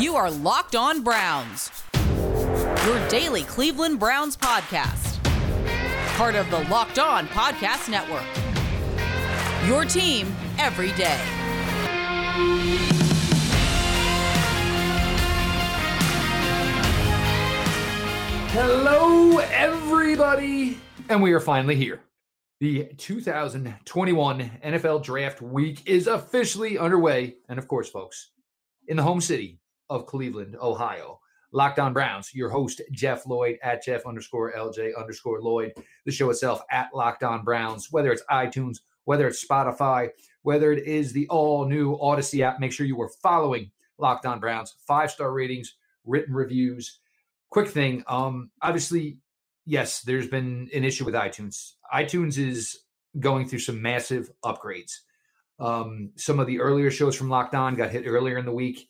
You are Locked On Browns, your daily Cleveland Browns podcast. Part of the Locked On Podcast Network, your team every day. Hello, everybody, and we are finally here. The 2021 NFL Draft Week is officially underway. And of course, folks, in the home city of Cleveland, Ohio, Locked On Browns, your host, Jeff Lloyd, at Jeff_LJ_Lloyd, the show itself at Locked On Browns, whether it's iTunes, whether it's Spotify, whether it is the all-new Odyssey app. Make sure you are following Locked On Browns. 5-star ratings, written reviews. Quick thing, obviously, yes, there's been an issue with iTunes. iTunes is going through some massive upgrades. Some of the earlier shows from Locked On got hit earlier in the week.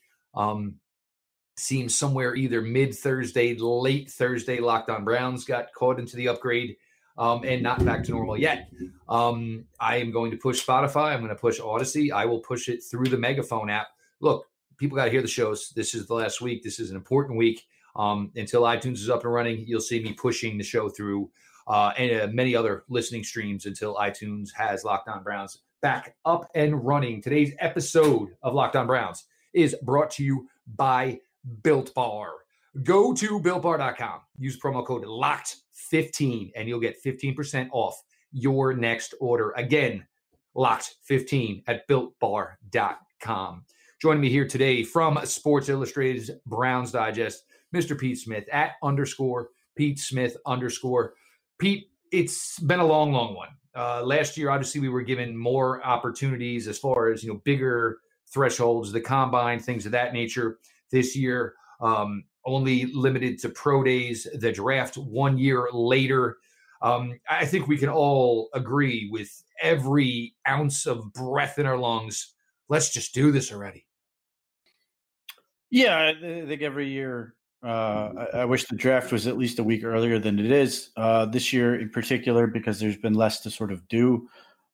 Seems somewhere either mid-Thursday, late Thursday, Locked On Browns got caught into the upgrade and not back to normal yet. I am going to push Spotify. I'm going to push Odyssey. I will push it through the Megaphone app. Look, people got to hear the shows. This is the last week. This is an important week. Until iTunes is up and running, you'll see me pushing the show through and many other listening streams until iTunes has Locked On Browns back up and running. Today's episode of Locked On Browns is brought to you by Built Bar. Go to BuiltBar.com. Use promo code LOCKED15 and you'll get 15% off your next order. Again, LOCKED15 at BuiltBar.com. Joining me here today from Sports Illustrated's Browns Digest, Mr. Pete Smith at @PeteSmith_. Pete, it's been a long, long one. Last year, obviously, we were given more opportunities as far as, bigger thresholds, the combine, things of that nature. This year, only limited to pro days, the draft 1 year later. I think we can all agree with every ounce of breath in our lungs, let's just do this already. Yeah, I think every year, I wish the draft was at least a week earlier than it is this year in particular, because there's been less to sort of do,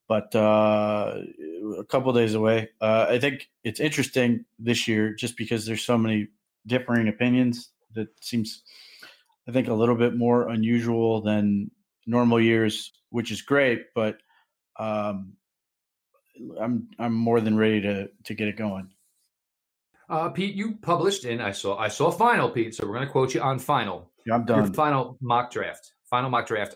but a couple days away. I think it's interesting this year just because there's so many differing opinions that seems, I think, a little bit more unusual than normal years, which is great, but I'm more than ready to get it going. Pete, you published in, I saw final, Pete, so we're going to quote you on final. Yeah, I'm done. Your final mock draft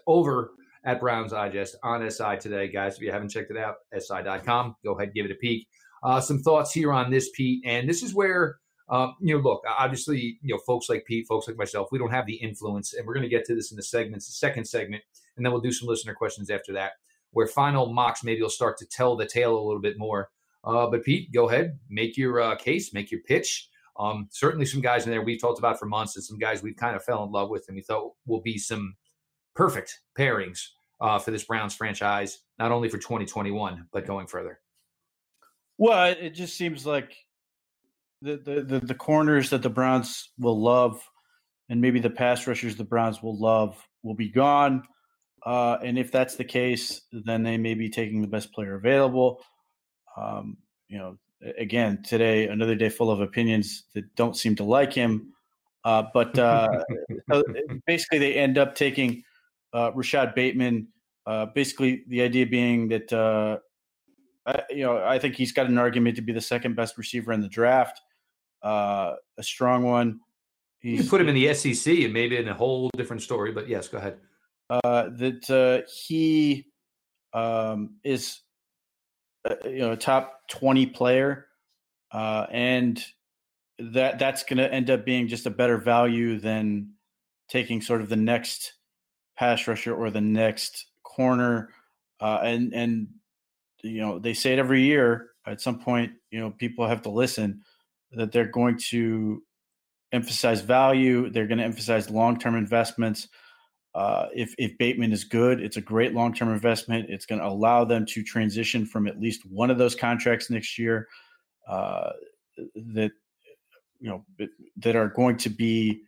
over at Browns Digest on SI today. Guys, if you haven't checked it out, SI.com, go ahead, give it a peek. Some thoughts here on this, Pete, and this is where, look, obviously, folks like Pete, folks like myself, we don't have the influence, and we're going to get to this in the second segment, and then we'll do some listener questions after that, where final mocks maybe will start to tell the tale a little bit more. But Pete, go ahead, make your case, make your pitch. Certainly some guys in there we've talked about for months and some guys we've kind of fell in love with and we thought will be some perfect pairings for this Browns franchise, not only for 2021, but going further. Well, it just seems like the corners that the Browns will love and maybe the pass rushers the Browns will love will be gone. And if that's the case, then they may be taking the best player available. Again, today, another day full of opinions that don't seem to like him. Basically they end up taking Rashad Bateman. Basically the idea being that, I think he's got an argument to be the second best receiver in the draft. A strong one. You put him in the SEC and maybe in a whole different story, but yes, go ahead. He is, a top 20 player, and that's going to end up being just a better value than taking sort of the next pass rusher or the next corner. They say it every year at some point, people have to listen that they're going to emphasize value. They're going to emphasize long-term investments. If Bateman is good, it's a great long-term investment. It's going to allow them to transition from at least one of those contracts next year that are going to be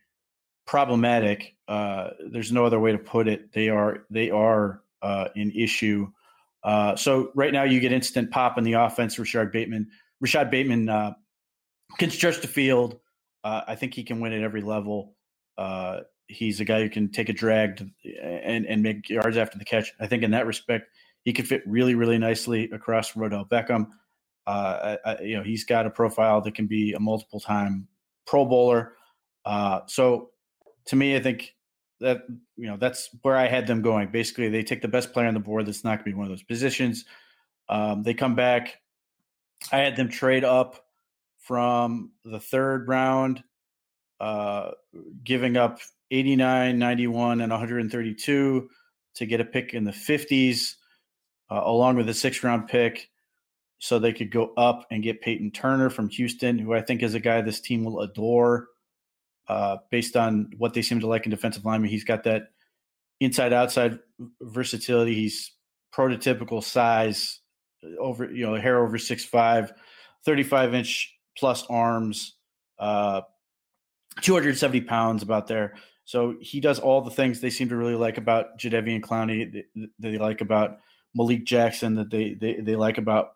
problematic. There's no other way to put it. They are an issue. So right now you get instant pop in the offense. Rashad Bateman can stretch the field. I think he can win at every level. He's a guy who can take a drag and make yards after the catch. I think in that respect, he could fit really, really nicely across from Odell Beckham. He's got a profile that can be a multiple-time Pro Bowler. So to me, I think that, that's where I had them going. Basically, they take the best player on the board that's not going to be one of those positions. They come back. I had them trade up from the third round, giving up 89, 91, and 132 to get a pick in the 50s, along with a sixth-round pick, so they could go up and get Peyton Turner from Houston, who I think is a guy this team will adore based on what they seem to like in defensive linemen. He's got that inside-outside versatility. He's prototypical size, over hair over 6'5", 35-inch plus arms, 270 pounds about there. So he does all the things they seem to really like about Jadeveon Clowney, they like about Malik Jackson, that they like about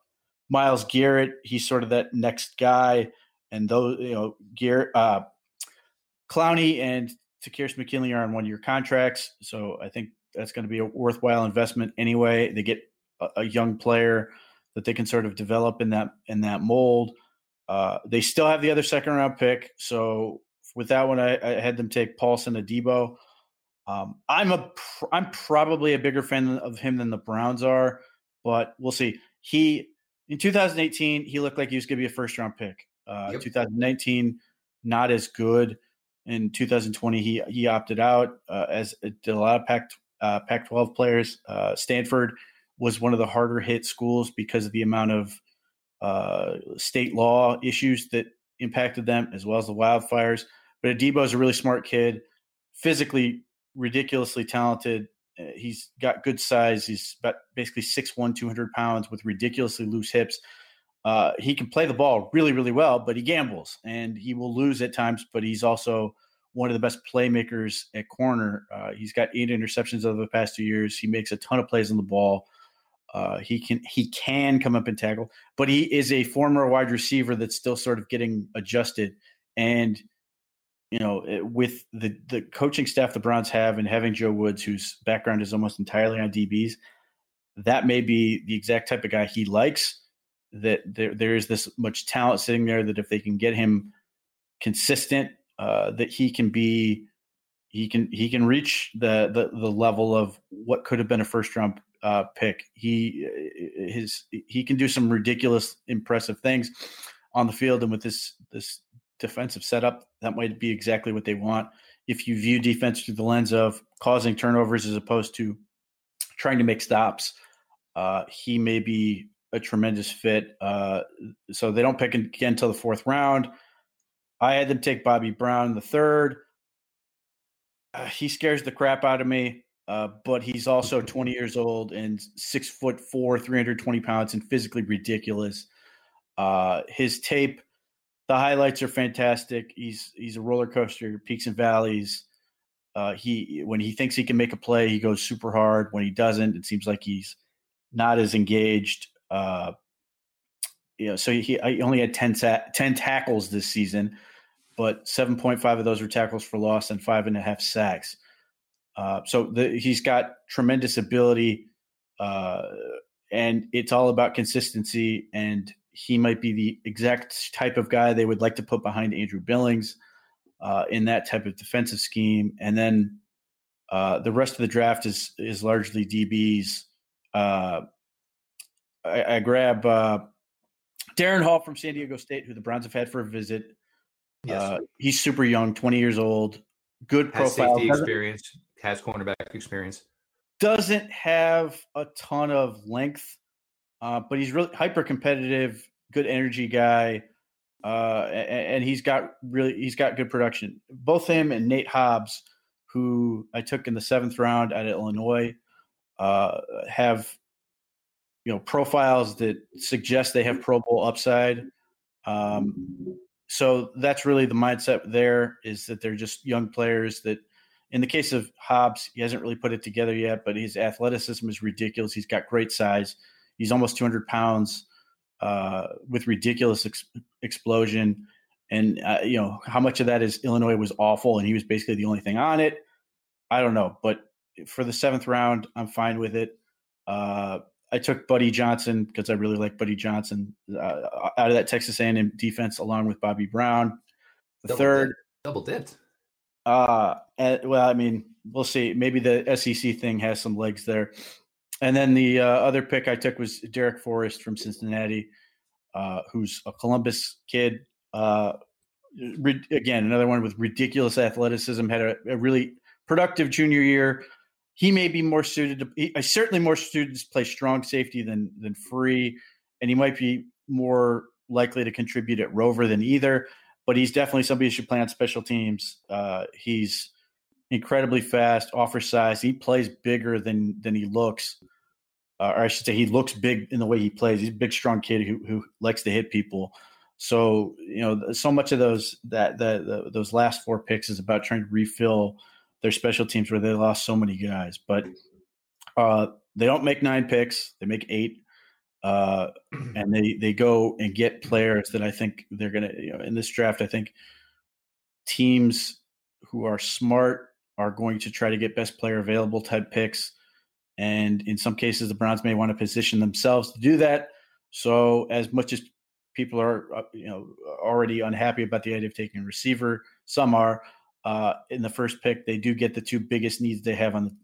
Myles Garrett. He's sort of that next guy. And those, Garrett, Clowney and T'Kerse McKinley are on one-year contracts. So I think that's going to be a worthwhile investment anyway. They get a young player that they can sort of develop in that mold. They still have the other second-round pick. So with that one, I had them take Paulson Adebo. I'm probably a bigger fan of him than the Browns are, but we'll see. In 2018, he looked like he was going to be a first-round pick. 2019, not as good. In 2020, he opted out, as did a lot of Pac-12 players. Stanford was one of the harder-hit schools because of the amount of state law issues that impacted them, as well as the wildfires. But Adebo is a really smart kid, physically ridiculously talented. He's got good size. He's about basically 6'1", 200 pounds with ridiculously loose hips. He can play the ball really, really well, but he gambles and he will lose at times, but he's also one of the best playmakers at corner. He's got 8 interceptions over the past 2 years. He makes a ton of plays on the ball. He can come up and tackle, but he is a former wide receiver that's still sort of getting adjusted. And with the coaching staff the Browns have and having Joe Woods, whose background is almost entirely on DBs, that may be the exact type of guy he likes, that there is this much talent sitting there that if they can get him consistent, that he can reach the level of what could have been a first-round pick. He can do some ridiculous, impressive things on the field, and with this defensive setup, that might be exactly what they want. If you view defense through the lens of causing turnovers as opposed to trying to make stops, he may be a tremendous fit. So they don't pick again until the 4th round. I had them take Bobby Brown in the 3rd. He scares the crap out of me, but he's also 20 years old and 6'4", 320 pounds, and physically ridiculous. His tape, the highlights are fantastic. He's a roller coaster, peaks and valleys. When he thinks he can make a play, he goes super hard. When he doesn't, it seems like he's not as engaged. So he only had 10 tackles this season, but 7.5 of those were tackles for loss and 5.5 sacks. He's got tremendous ability, and it's all about consistency, and he might be the exact type of guy they would like to put behind Andrew Billings in that type of defensive scheme. And then the rest of the draft is largely DBs. I grab Darren Hall from San Diego State, who the Browns have had for a visit. Yes. He's super young, 20 years old, good profile. Has safety experience, has cornerback experience. Doesn't have a ton of length. But he's really hyper-competitive, good energy guy, and he's got good production. Both him and Nate Hobbs, who I took in the 7th round out of Illinois, have profiles that suggest they have Pro Bowl upside. So that's really the mindset there, is that they're just young players that, in the case of Hobbs, he hasn't really put it together yet, but his athleticism is ridiculous. He's got great size. He's almost 200 pounds with ridiculous explosion. And, you know, how much of that is Illinois was awful and he was basically the only thing on it? I don't know. But for the seventh round, I'm fine with it. I took Buddy Johnson because I really like Buddy Johnson out of that Texas A&M defense along with Bobby Brown. The double dipped. Well, I mean, we'll see. Maybe the SEC thing has some legs there. And then the other pick I took was Derek Forrest from Cincinnati, who's a Columbus kid. Again, another one with ridiculous athleticism, had a really productive junior year. He may be more suited to certainly more students play strong safety than free, and he might be more likely to contribute at Rover than either, but he's definitely somebody who should play on special teams. He's incredibly fast, offer size. He plays bigger than he looks, or I should say he looks big in the way he plays. He's a big, strong kid who likes to hit people. So, you know, so much of those last four picks is about trying to refill their special teams where they lost so many guys. But they don't make nine picks. They make eight. And they go and get players that I think they're going to, you know, in this draft, I think teams who are smart are going to try to get best player available type picks. And in some cases, the Browns may want to position themselves to do that. So as much as people are, you know, already unhappy about the idea of taking a receiver, some are. In the first pick, they do get the two biggest needs they have on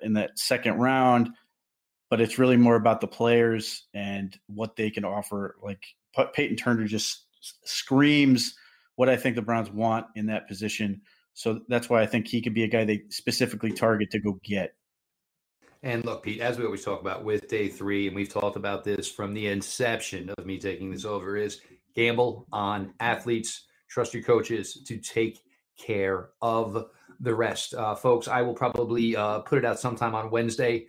in that second round, but it's really more about the players and what they can offer. Like Peyton Turner just screams what I think the Browns want in that position. So that's why I think he could be a guy they specifically target to go get. And look, Pete, as we always talk about with day three, and we've talked about this from the inception of me taking this over, is gamble on athletes, trust your coaches to take care of the rest. Folks, I will probably put it out sometime on Wednesday,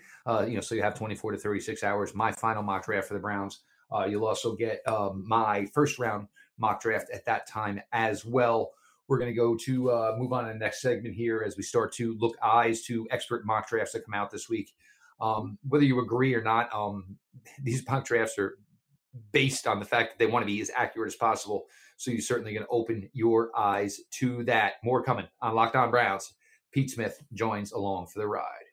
you know, so you have 24 to 36 hours, my final mock draft for the Browns. You'll also get my first round mock draft at that time as well. We're going to go to move on to the next segment here as we start to look eyes to expert mock drafts that come out this week. Whether you agree or not, these mock drafts are based on the fact that they want to be as accurate as possible. So you're certainly going to open your eyes to that. More coming on Locked On Browns. Pete Smith joins along for the ride.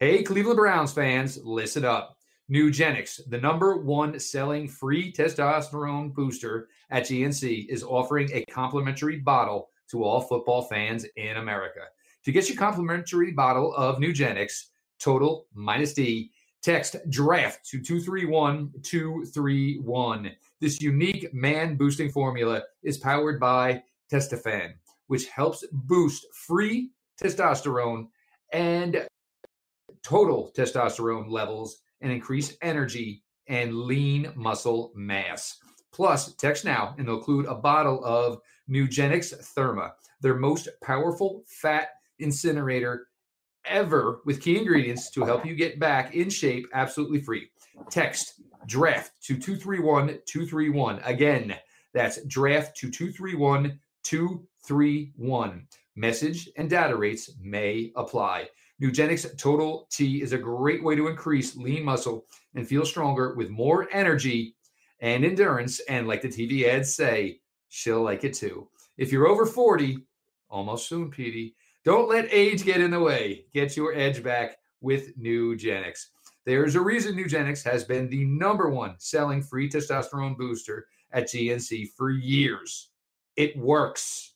Hey, Cleveland Browns fans, listen up. NuGenix, the #1 selling free testosterone booster at GNC, is offering a complimentary bottle to all football fans in America. To get your complimentary bottle of NuGenix, total minus D, text DRAFT to 231231. This unique man-boosting formula is powered by Testophen, which helps boost free testosterone and total testosterone levels and increase energy and lean muscle mass. Plus, text now, and they'll include a bottle of NuGenix Therma, their most powerful fat incinerator ever, with key ingredients to help you get back in shape absolutely free. Text DRAFT to 231231. Again, that's DRAFT to 231231. Message and data rates may apply. NuGenix Total T is a great way to increase lean muscle and feel stronger with more energy and endurance. And like the TV ads say, she'll like it too. If you're over 40, almost soon, Petey, don't let age get in the way. Get your edge back with NuGenix. There's a reason NuGenix has been the #1 selling free testosterone booster at GNC for years. It works.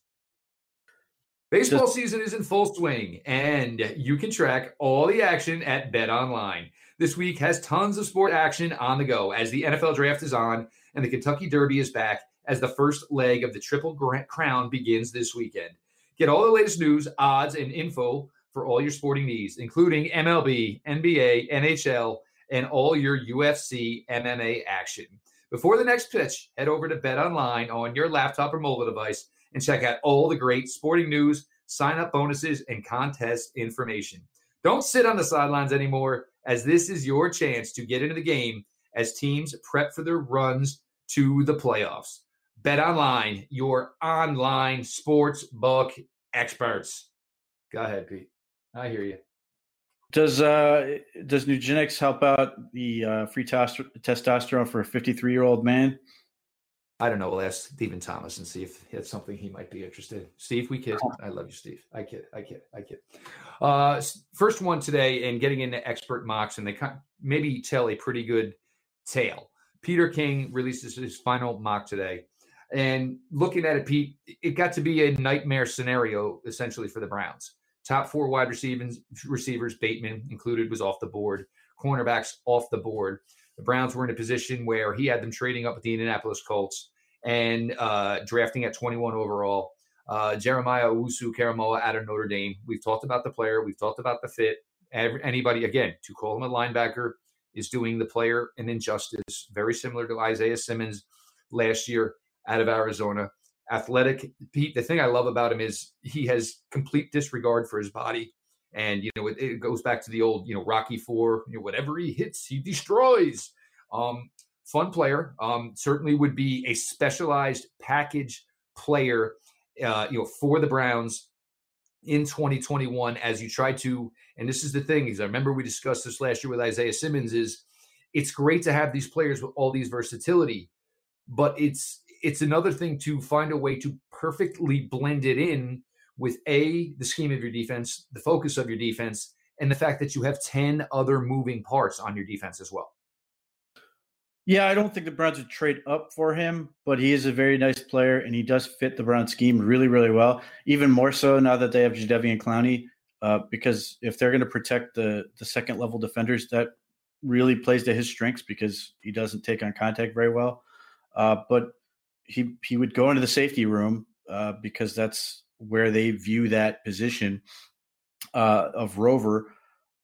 Baseball season is in full swing, and you can track all the action at BetOnline. This week has tons of sport action on the go as the NFL draft is on and the Kentucky Derby is back as the first leg of the Triple Crown begins this weekend. Get all the latest news, odds, and info for all your sporting needs, including MLB, NBA, NHL, and all your UFC MMA action. Before the next pitch, head over to BetOnline on your laptop or mobile device and check out all the great sporting news, sign-up bonuses, and contest information. Don't sit on the sidelines anymore, as this is your chance to get into the game as teams prep for their runs to the playoffs. BetOnline, your online sportsbook experts. Go ahead, Pete. I hear you. Does NuGenix help out the free testosterone for a 53-year-old man? I don't know. We'll ask Stephen Thomas and see if that's something he might be interested in. Steve, we kid. I love you, Steve. I kid. First one today, and getting into expert mocks, and they maybe tell a pretty good tale. Peter King releases his final mock today. And looking at it, Pete, it got to be a nightmare scenario, essentially, for the Browns. Top four wide receivers, Bateman included, was off the board. Cornerbacks off the board. The Browns were in a position where he had them trading up with the Indianapolis Colts and drafting at 21 overall. Jeremiah Owusu-Koramoah out of Notre Dame. We've talked about the player. We've talked about the fit. Anybody, again, to call him a linebacker is doing the player an injustice. Very similar to Isaiah Simmons last year out of Arizona. Athletic, Pete, the thing I love about him is he has complete disregard for his body. And, you know, it goes back to the old, you know, Rocky IV, you know, whatever he hits, he destroys. Fun player, certainly would be a specialized package player, you know, for the Browns in 2021 as you try to, and this is the thing, because I remember we discussed this last year with Isaiah Simmons, is it's great to have these players with all these versatility, but it's another thing to find a way to perfectly blend it in with the scheme of your defense, the focus of your defense, and the fact that you have 10 other moving parts on your defense as well. Yeah, I don't think the Browns would trade up for him, but he is a very nice player, and he does fit the Browns scheme really, really well, even more so now that they have Jadeveon Clowney, because if they're going to protect the second-level defenders, that really plays to his strengths because he doesn't take on contact very well. But he would go into the safety room because that's where they view that position of Rover.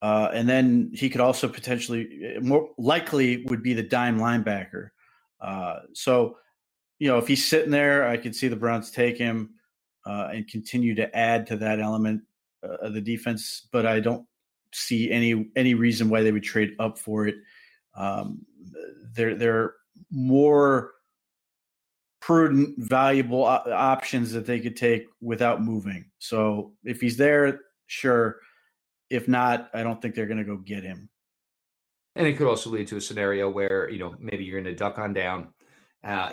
And then he could also potentially, more likely would be the dime linebacker. So, you know, if he's sitting there, I could see the Browns take him and continue to add to that element of the defense, but I don't see any reason why they would trade up for it. They're more prudent, valuable options that they could take without moving. So if he's there, sure. If not, I don't think they're going to go get him. And it could also lead to a scenario where, you know, maybe you're going to duck on down,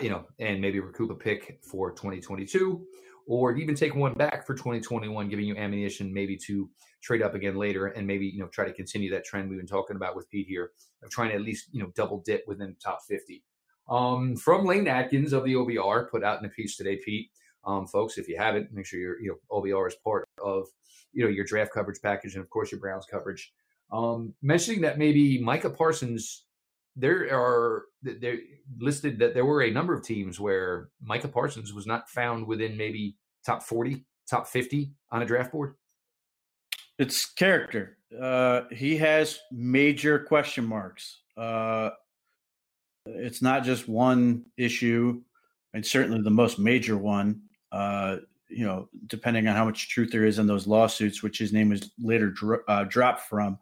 you know, and maybe recoup a pick for 2022 or even take one back for 2021, giving you ammunition maybe to trade up again later and maybe, you know, try to continue that trend we've been talking about with Pete here of trying to at least, you know, double dip within the top 50. From Lane Atkins of the OBR, put out in a piece today, Pete. Folks, if you haven't, make sure your OBR is part of your draft coverage package and of course your Browns coverage. Mentioning that maybe Micah Parsons, they're listed that there were a number of teams where Micah Parsons was not found within maybe top 40, top 50 on a draft board. It's character. He has major question marks. It's not just one issue, and certainly the most major one, you know, depending on how much truth there is in those lawsuits, which his name was later dropped from.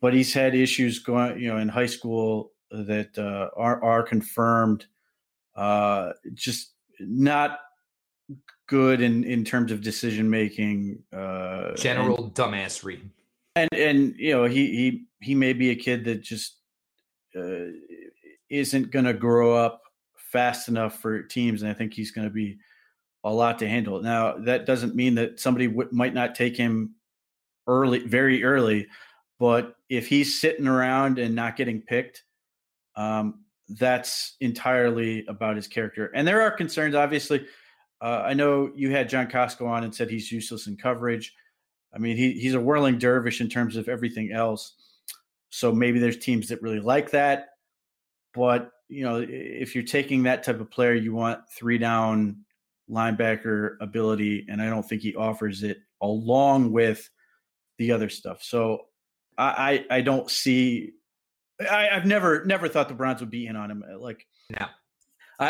But he's had issues going, you know, in high school that are confirmed, just not good in terms of decision-making. General dumbassery. And you know, he may be a kid that just isn't going to grow up fast enough for teams. And I think he's going to be a lot to handle. Now, that doesn't mean that somebody might not take him early, very early, but if he's sitting around and not getting picked, that's entirely about his character. And there are concerns, obviously. I know you had John Costco on and said he's useless in coverage. I mean, he's a whirling dervish in terms of everything else. So maybe there's teams that really like that. But, you know, if you're taking that type of player, you want three-down linebacker ability, and I don't think he offers it along with the other stuff. So I don't see – I've never thought the Browns would be in on him. Like, no.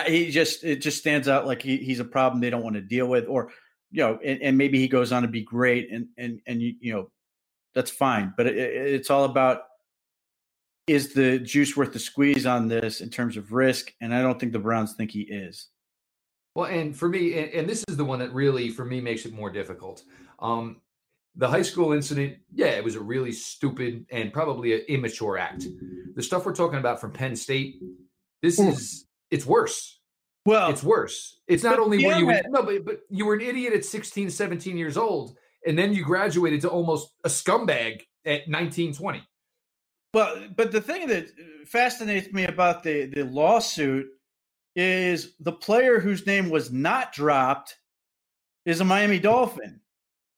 It just stands out like he's a problem they don't want to deal with. Or, you know, and maybe he goes on to be great, and you know, that's fine. But it's all about – is the juice worth the squeeze on this in terms of risk? And I don't think the Browns think he is. Well, and for me, and this is the one that really, for me, makes it more difficult. The high school incident, yeah, it was a really stupid and probably an immature act. The stuff we're talking about from Penn State, it's worse. Well, it's worse. It's not only when but you were an idiot at 16, 17 years old, and then you graduated to almost a scumbag at 19, 20. Well, but the thing that fascinates me about the lawsuit is the player whose name was not dropped is a Miami Dolphin,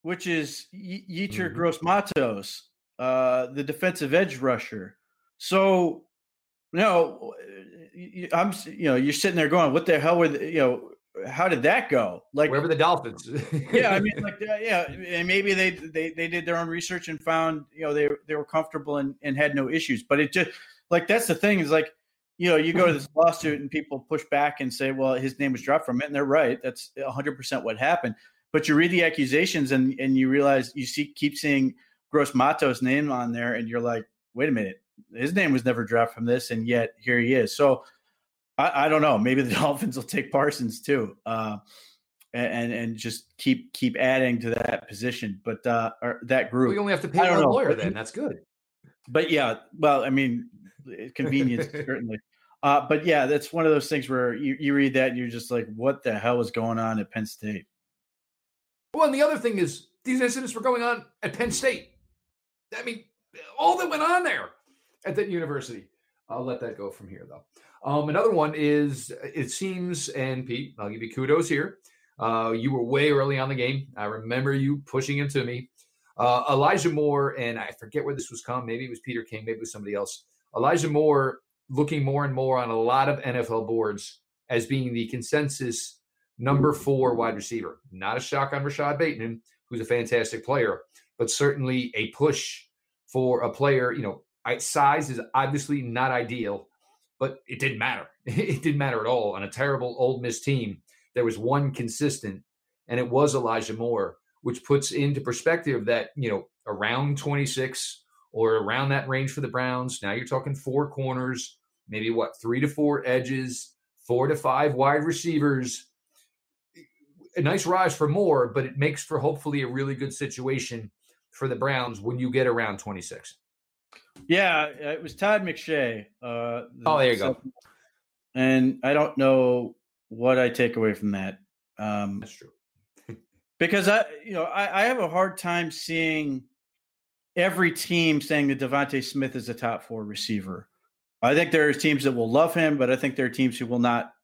which is Yetur Gross-Matos, the defensive edge rusher. So, you're sitting there going, what the hell were they, how did that go? Like, wherever the Dolphins. Yeah, I mean, and maybe they did their own research and found, they were comfortable and had no issues. But it just, like, that's the thing is, like, you go to this lawsuit and people push back and say, well, his name was dropped from it. And they're right. That's 100% what happened. But you read the accusations and you realize you keep seeing Gross-Matos' name on there. And you're like, wait a minute, his name was never dropped from this. And yet here he is. So I don't know. Maybe the Dolphins will take Parsons too. And just keep adding to that position. But that group. We only have to pay one lawyer then. That's good. But yeah, well, I mean, convenience, certainly. But yeah, that's one of those things where you read that and you're just like, what the hell is going on at Penn State? Well, and the other thing is these incidents were going on at Penn State. I mean, all that went on there at that university. I'll let that go from here, though. Another one is, it seems, and Pete, I'll give you kudos here. You were way early on the game. I remember you pushing him to me. Elijah Moore, and I forget where this was from. Maybe it was Peter King. Maybe it was somebody else. Elijah Moore looking more and more on a lot of NFL boards as being the consensus number 4 wide receiver. Not a shock on Rashad Bateman, who's a fantastic player, but certainly a push for a player. Size is obviously not ideal, but it didn't matter. It didn't matter at all. On a terrible Ole Miss team, there was one consistent, and it was Elijah Moore, which puts into perspective that, around 26 or around that range for the Browns. Now you're talking 4 corners, maybe 3 to 4 edges, 4 to 5 wide receivers. A nice rise for Moore, but it makes for hopefully a really good situation for the Browns when you get around 26. Yeah, it was Todd McShay. There you go. And I don't know what I take away from that. That's true. Because I have a hard time seeing every team saying that Devontae Smith is a top 4 receiver. I think there are teams that will love him, but I think there are teams who will not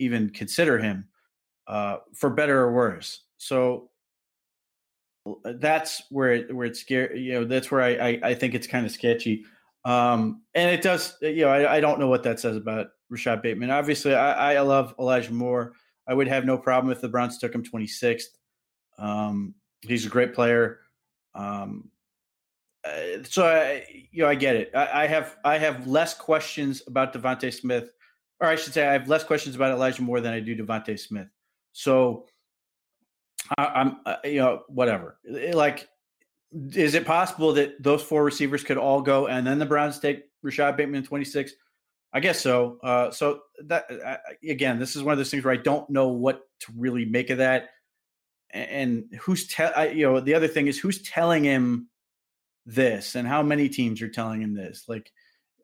even consider him, for better or worse. So that's where it's scary. That's where I think it's kind of sketchy. And it does. I don't know what that says about Rashad Bateman. Obviously, I love Elijah Moore. I would have no problem if the Browns took him 26th. He's a great player. So I get it. I have less questions about Devontae Smith, or I should say I have less questions about Elijah Moore than I do Devontae Smith. So I'm whatever. Like, is it possible that those 4 receivers could all go and then the Browns take Rashad Bateman in 26? I guess so. So that, again, this is one of those things where I don't know what to really make of that. And the other thing is who's telling him this and how many teams are telling him this. Like,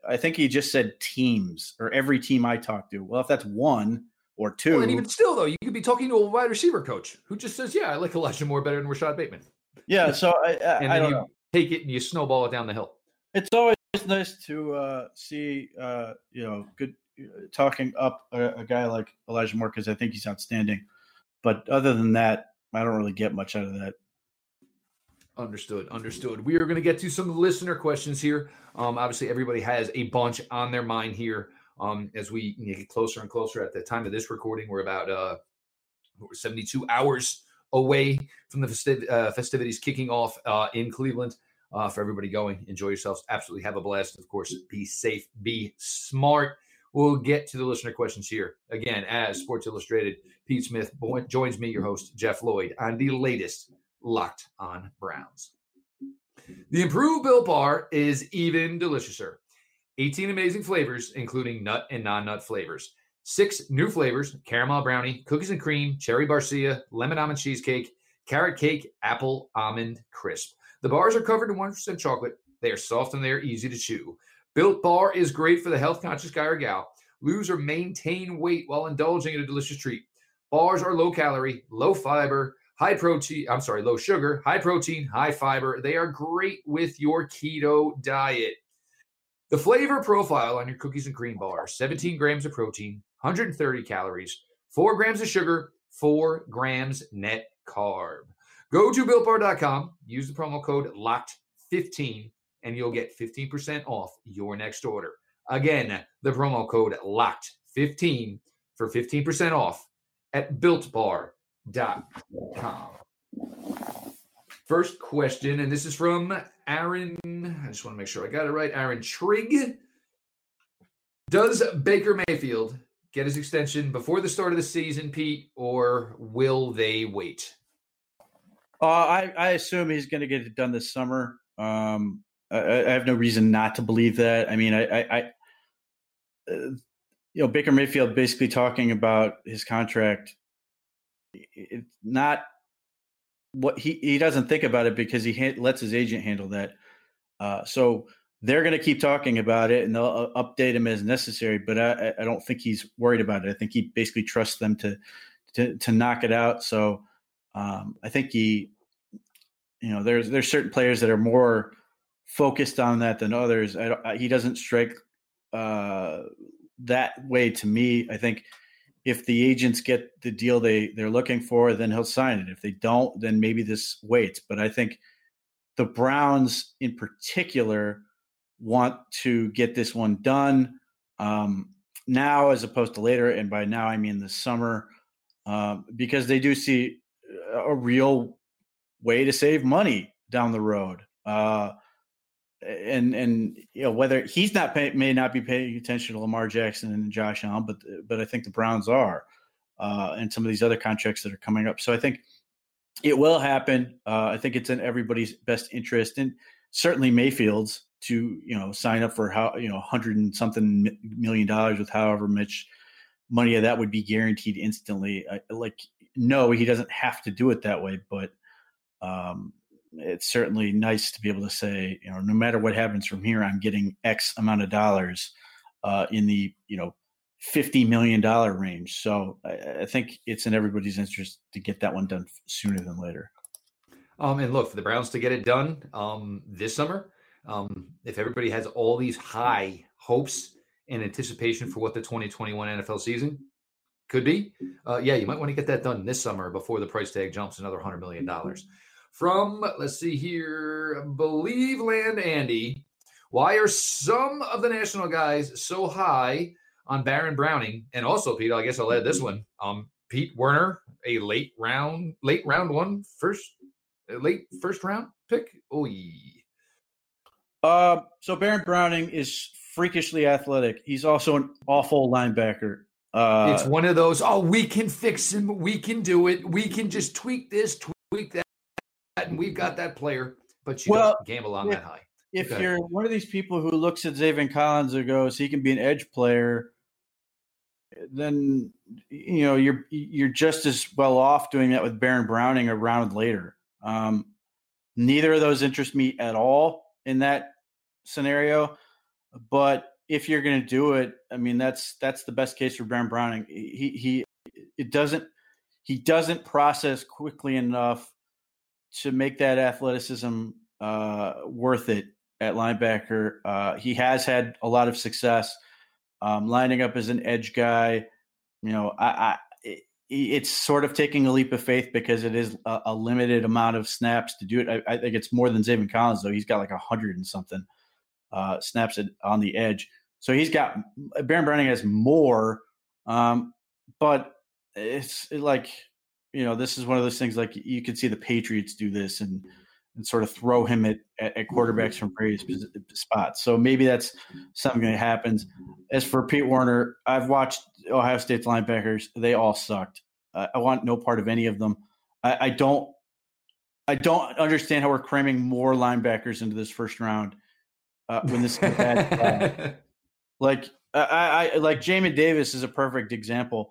I think he just said teams or every team I talk to. Well, if that's one or two. Well, and even still, though, you could be talking to a wide receiver coach who just says, yeah, I like Elijah Moore better than Rashad Bateman. Yeah. So I don't know. Take it and you snowball it down the hill. It's always nice to see, good talking up a guy like Elijah Moore, because I think he's outstanding. But other than that, I don't really get much out of that. Understood. We are going to get to some listener questions here. Obviously, everybody has a bunch on their mind here as we get closer and closer. At the time of this recording, we're about 72 hours away from the festivities kicking off in Cleveland. For everybody going, enjoy yourselves. Absolutely have a blast. Of course, be safe, be smart. We'll get to the listener questions here. Again, as Sports Illustrated, Pete Smith joins me, your host, Jeff Lloyd, on the latest Locked on Browns. The improved Built Bar is even deliciouser. 18 amazing flavors, including nut and non-nut flavors. 6 new flavors, caramel brownie, cookies and cream, cherry barcia, lemon almond cheesecake, carrot cake, apple almond crisp. The bars are covered in 1% chocolate. They are soft and they are easy to chew. Built Bar is great for the health-conscious guy or gal lose or maintain weight while indulging in a delicious treat. Bars are low calorie, low fiber, high protein, low sugar, high protein, high fiber. They are great with your keto diet. The flavor profile on your cookies and cream bar, 17 grams of protein, 130 calories, 4 grams of sugar, 4 grams net carb. Go to BuiltBar.com, use the promo code LOCKED15, and you'll get 15% off your next order. Again, the promo code LOCKED15 for 15% off at BuiltBar.com. First question, and this is from Aaron. I just want to make sure I got it right. Aaron Trigg. Does Baker Mayfield get his extension before the start of the season, Pete, or will they wait? I assume he's going to get it done this summer. I have no reason not to believe that. I mean, Baker Mayfield basically talking about his contract. It's not what he doesn't think about it because he lets his agent handle that. So they're going to keep talking about it and they'll update him as necessary. But I don't think he's worried about it. I think he basically trusts them to knock it out. So I think there's certain players that are more focused on that than others. He doesn't strike that way to me. I think if the agents get the deal they're looking for, then he'll sign it. If they don't, then maybe this waits. But I think the Browns in particular want to get this one done now as opposed to later. And by now, I mean this summer, because they do see a real way to save money down the road. And whether he's may not be paying attention to Lamar Jackson and Josh Allen, but I think the Browns are, and some of these other contracts that are coming up. So I think it will happen. I think it's in everybody's best interest, and certainly Mayfield's, to sign up for $100-something million with however much money that would be guaranteed instantly. No, he doesn't have to do it that way, but it's certainly nice to be able to say, no matter what happens from here, I'm getting X amount of dollars in the $50 million range. So I think it's in everybody's interest to get that one done sooner than later. And look, for the Browns to get it done this summer, if everybody has all these high hopes and anticipation for what the 2021 NFL season could be, you might want to get that done this summer before the price tag jumps another $100 million. From, let's see here, Believeland Andy, why are some of the national guys so high on Baron Browning? And also, Pete, I guess I'll add this one. Pete Werner, a late round one, first round pick. So Baron Browning is freakishly athletic. He's also an awful linebacker. It's one of those, we can fix him. We can do it. We can just tweak this, tweak that. And we've got that player, but don't gamble on that high. If you're one of these people who looks at Zaven Collins and goes, he can be an edge player, then you're just as well off doing that with Baron Browning a round later. Neither of those interest me at all in that scenario. But if you're going to do it, I mean that's the best case for Baron Browning. He doesn't process quickly enough to make that athleticism worth it at linebacker. He has had a lot of success lining up as an edge guy. It's sort of taking a leap of faith because it is a limited amount of snaps to do it. I think it's more than Zaven Collins, though. He's got like 100-something snaps on the edge. So Baron Browning has more, but it's like, this is one of those things like you can see the Patriots do this and sort of throw him at quarterbacks from various spots. So maybe that's something that happens. As for Pete Werner, I've watched Ohio State's linebackers. They all sucked. I want no part of any of them. I don't understand how we're cramming more linebackers into this first round when this is a bad time. Like Jamin Davis is a perfect example.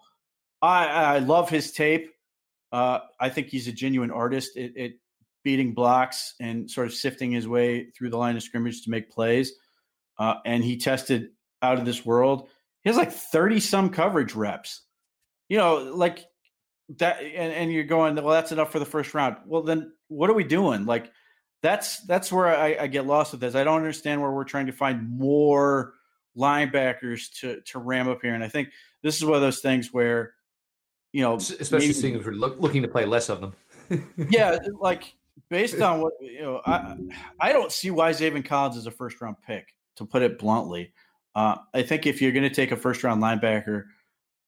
I love his tape. I think he's a genuine artist at beating blocks and sort of sifting his way through the line of scrimmage to make plays. And he tested out of this world. He has like 30-some coverage reps. You know, like that, and you're going, well, that's enough for the first round. Well, then what are we doing? Like, that's where I get lost with this. I don't understand where we're trying to find more linebackers to ram up here. And I think this is one of those things where, you know, especially maybe, seeing if we're looking to play less of them. Yeah, like based on what, you know, I don't see why Zaven Collins is a first round pick, to put it bluntly. I think if you're going to take a first round linebacker,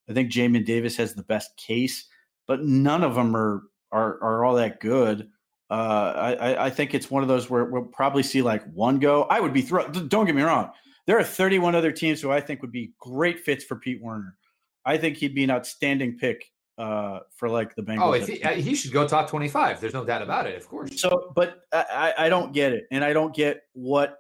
I think Jamin Davis has the best case, but none of them are all that good. I think it's one of those where we'll probably see like one go. I would be thrilled. Don't get me wrong. There are 31 other teams who I think would be great fits for Pete Werner. I think he'd be an outstanding pick for like the Bengals. Oh, if he should go top 25. There's no doubt about it, of course. So, but I don't get it, and I don't get what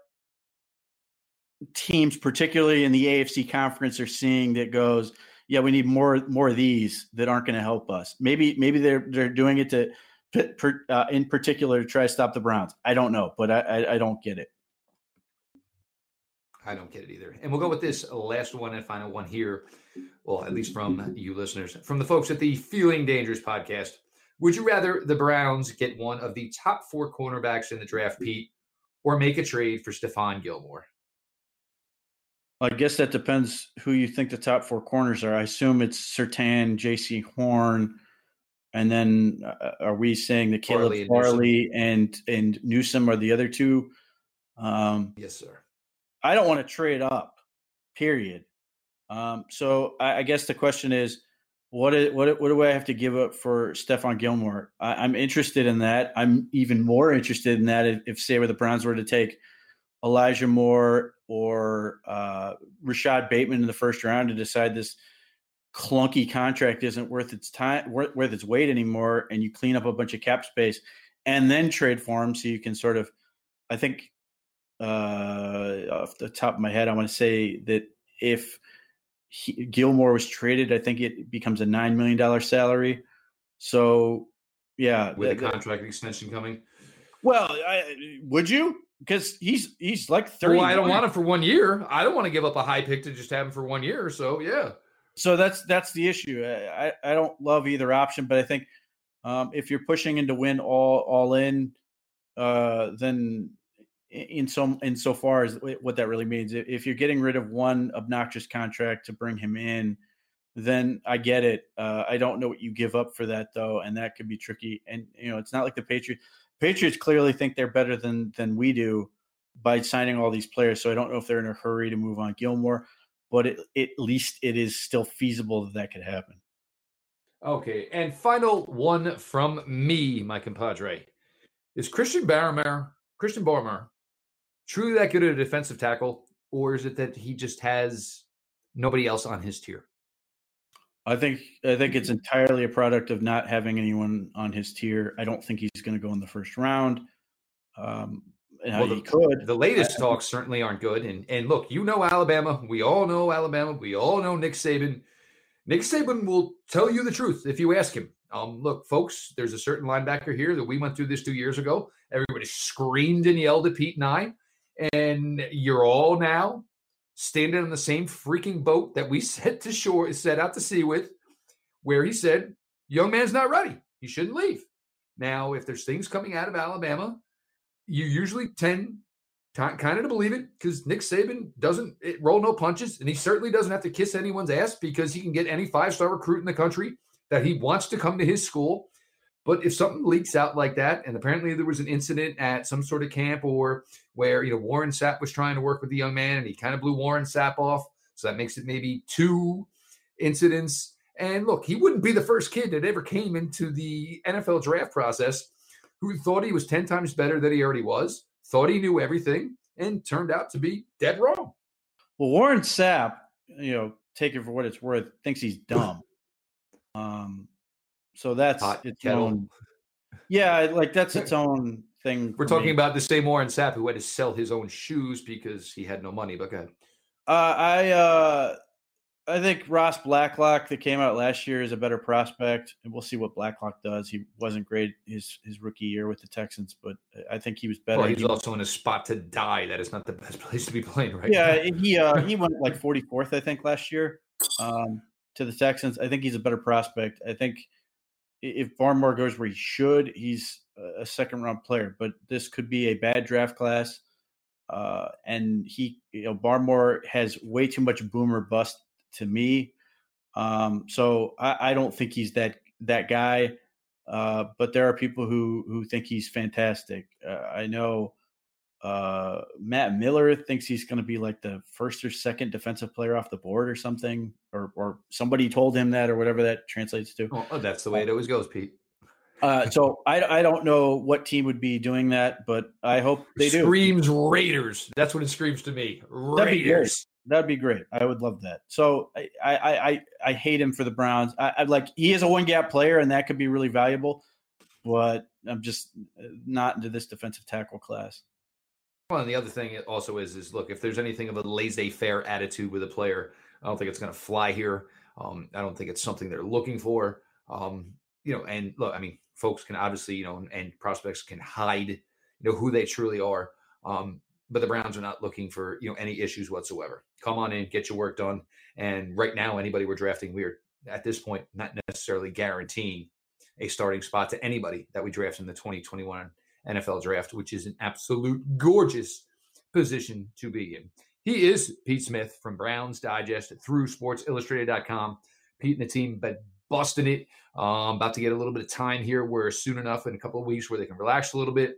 teams, particularly in the AFC conference, are seeing that goes, yeah, we need more of these that aren't going to help us. Maybe they're doing it to, in particular, to try to stop the Browns. I don't know, but I don't get it. I don't get it either. And we'll go with this last one and final one here. Well, at least from you listeners, from the folks at the Feeling Dangerous podcast. Would you rather the Browns get one of the top four cornerbacks in the draft, Pete, or make a trade for Stephon Gilmore? I guess that depends who you think the top four corners are. I assume it's Surtain, J.C. Horn, and then are we saying that Caleb Farley and Newsome are the other two? Yes, sir. I don't want to trade up, period. So I guess the question is, what do I have to give up for Stephon Gilmore? I'm interested in that. I'm even more interested in that if say, where the Browns were to take Elijah Moore or Rashad Bateman in the first round to decide this clunky contract isn't worth its weight anymore, and you clean up a bunch of cap space and then trade for him so you can sort of, I think – off the top of my head, I want to say that if Gilmore was traded, I think it becomes a $9 million salary. So, yeah. With a contract extension coming? Well, would you? Because he's like 30. Well, I don't want him for 1 year. I don't want to give up a high pick to just have him for 1 year. So, yeah. So that's the issue. I don't love either option, but I think if you're pushing into win all in, then – in so far as what that really means, if you're getting rid of one obnoxious contract to bring him in, then I get it. I don't know what you give up for that though. And that could be tricky. And, you know, it's not like the Patriots clearly think they're better than we do by signing all these players. So I don't know if they're in a hurry to move on Gilmore, but at least it is still feasible that could happen. Okay. And final one from me, my compadre, is Christian Barmore. Truly that good at a defensive tackle, or is it that he just has nobody else on his tier? I think it's entirely a product of not having anyone on his tier. I don't think he's going to go in the first round. The latest talks certainly aren't good. And look, you know Alabama. We all know Alabama. We all know Nick Saban. Nick Saban will tell you the truth if you ask him. Look, folks, there's a certain linebacker here that we went through this 2 years ago. Everybody screamed and yelled at Pete and I, and you're all now standing on the same freaking boat that we set out to sea with, where he said, young man's not ready. He shouldn't leave. Now, if there's things coming out of Alabama, you usually tend kind of to believe it because Nick Saban doesn't roll no punches, and he certainly doesn't have to kiss anyone's ass because he can get any five-star recruit in the country that he wants to come to his school. But if something leaks out like that, and apparently there was an incident at some sort of camp or where, you know, Warren Sapp was trying to work with the young man and he kind of blew Warren Sapp off. So that makes it maybe two incidents. And look, he wouldn't be the first kid that ever came into the NFL draft process who thought he was 10 times better than he already was, thought he knew everything, and turned out to be dead wrong. Well, Warren Sapp, you know, take it for what it's worth, thinks he's dumb. So that's its own. Yeah, like that's its own thing. We're talking about the same Warren Sapp who had to sell his own shoes because he had no money. But go ahead. I think Ross Blacklock that came out last year is a better prospect, and we'll see what Blacklock does. He wasn't great his rookie year with the Texans, but I think he was better. Well, he's also in a spot to die. That is not the best place to be playing right now. Yeah, he went like 44th, I think, last year to the Texans. I think he's a better prospect. I think if Barmore goes where he should, he's a second-round player, but this could be a bad draft class, and Barmore has way too much boomer bust to me. So I don't think he's that guy, but there are people who think he's fantastic. I know Matt Miller thinks he's going to be like the first or second defensive player off the board or something, or somebody told him that or whatever that translates to. Oh, that's the way it always goes, Pete. So I don't know what team would be doing that, but I hope they do. Screams Raiders. That's what it screams to me. Raiders. That'd be great. I would love that. So I hate him for the Browns. He is a one gap player, and that could be really valuable. But I'm just not into this defensive tackle class. Well, and the other thing also is look, if there's anything of a laissez-faire attitude with a player, I don't think it's going to fly here. I don't think it's something they're looking for. And look, I mean, folks can obviously, and prospects can hide, who they truly are. But the Browns are not looking for, any issues whatsoever. Come on in, get your work done. And right now, anybody we're drafting, we are at this point not necessarily guaranteeing a starting spot to anybody that we draft in the 2021 NFL draft, which is an absolute gorgeous position to be in. He is Pete Smith from Browns Digest through SportsIllustrated.com. Pete and the team, but busting it. About to get a little bit of time here where soon enough in a couple of weeks where they can relax a little bit.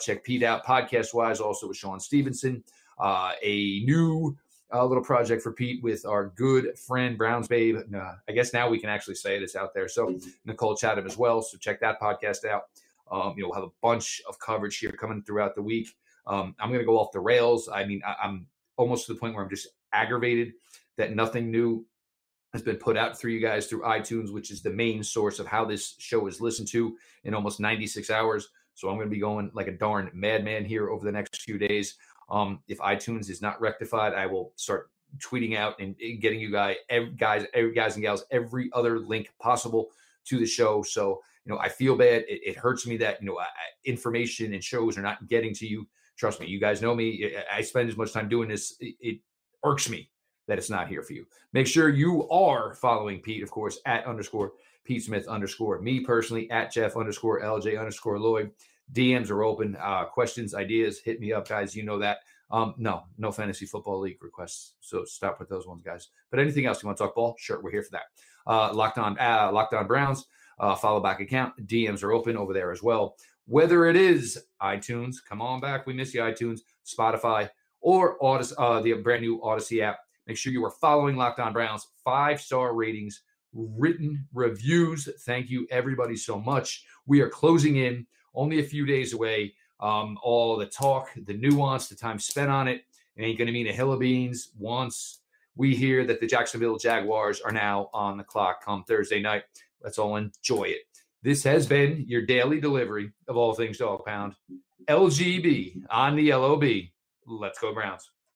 Check Pete out podcast-wise, also with Sean Stevenson. A new little project for Pete with our good friend Browns Babe. I guess now we can actually say it. It's out there. So Nicole Chatham as well. So check that podcast out. We'll have a bunch of coverage here coming throughout the week. I'm going to go off the rails. I mean, I'm almost to the point where I'm just aggravated that nothing new has been put out through you guys through iTunes, which is the main source of how this show is listened to in almost 96 hours. So I'm going to be going like a darn madman here over the next few days. If iTunes is not rectified, I will start tweeting out and getting you guys and gals every other link possible to the show. So, I feel bad. It hurts me that, information and shows are not getting to you. Trust me, you guys know me. I spend as much time doing this. It irks me that it's not here for you. Make sure you are following Pete, of course, at _Pete Smith _ me personally, at Jeff LJ Lloyd. DMs are open. Questions, ideas, hit me up, guys. You know that. No fantasy football league requests. So stop with those ones, guys. But anything else you want to talk ball? Sure, we're here for that. Locked on Browns, follow back account. DMs are open over there as well. Whether it is iTunes, come on back. We miss you, iTunes, Spotify, or Odyssey, the brand new Odyssey app. Make sure you are following Locked On Browns. 5-star ratings, written reviews. Thank you, everybody, so much. We are closing in, only a few days away. All the talk, the nuance, the time spent on it, it ain't going to mean a hill of beans once we hear that the Jacksonville Jaguars are now on the clock come Thursday night. Let's all enjoy it. This has been your daily delivery of all things Dog Pound. LGB on the LOB. Let's go Browns.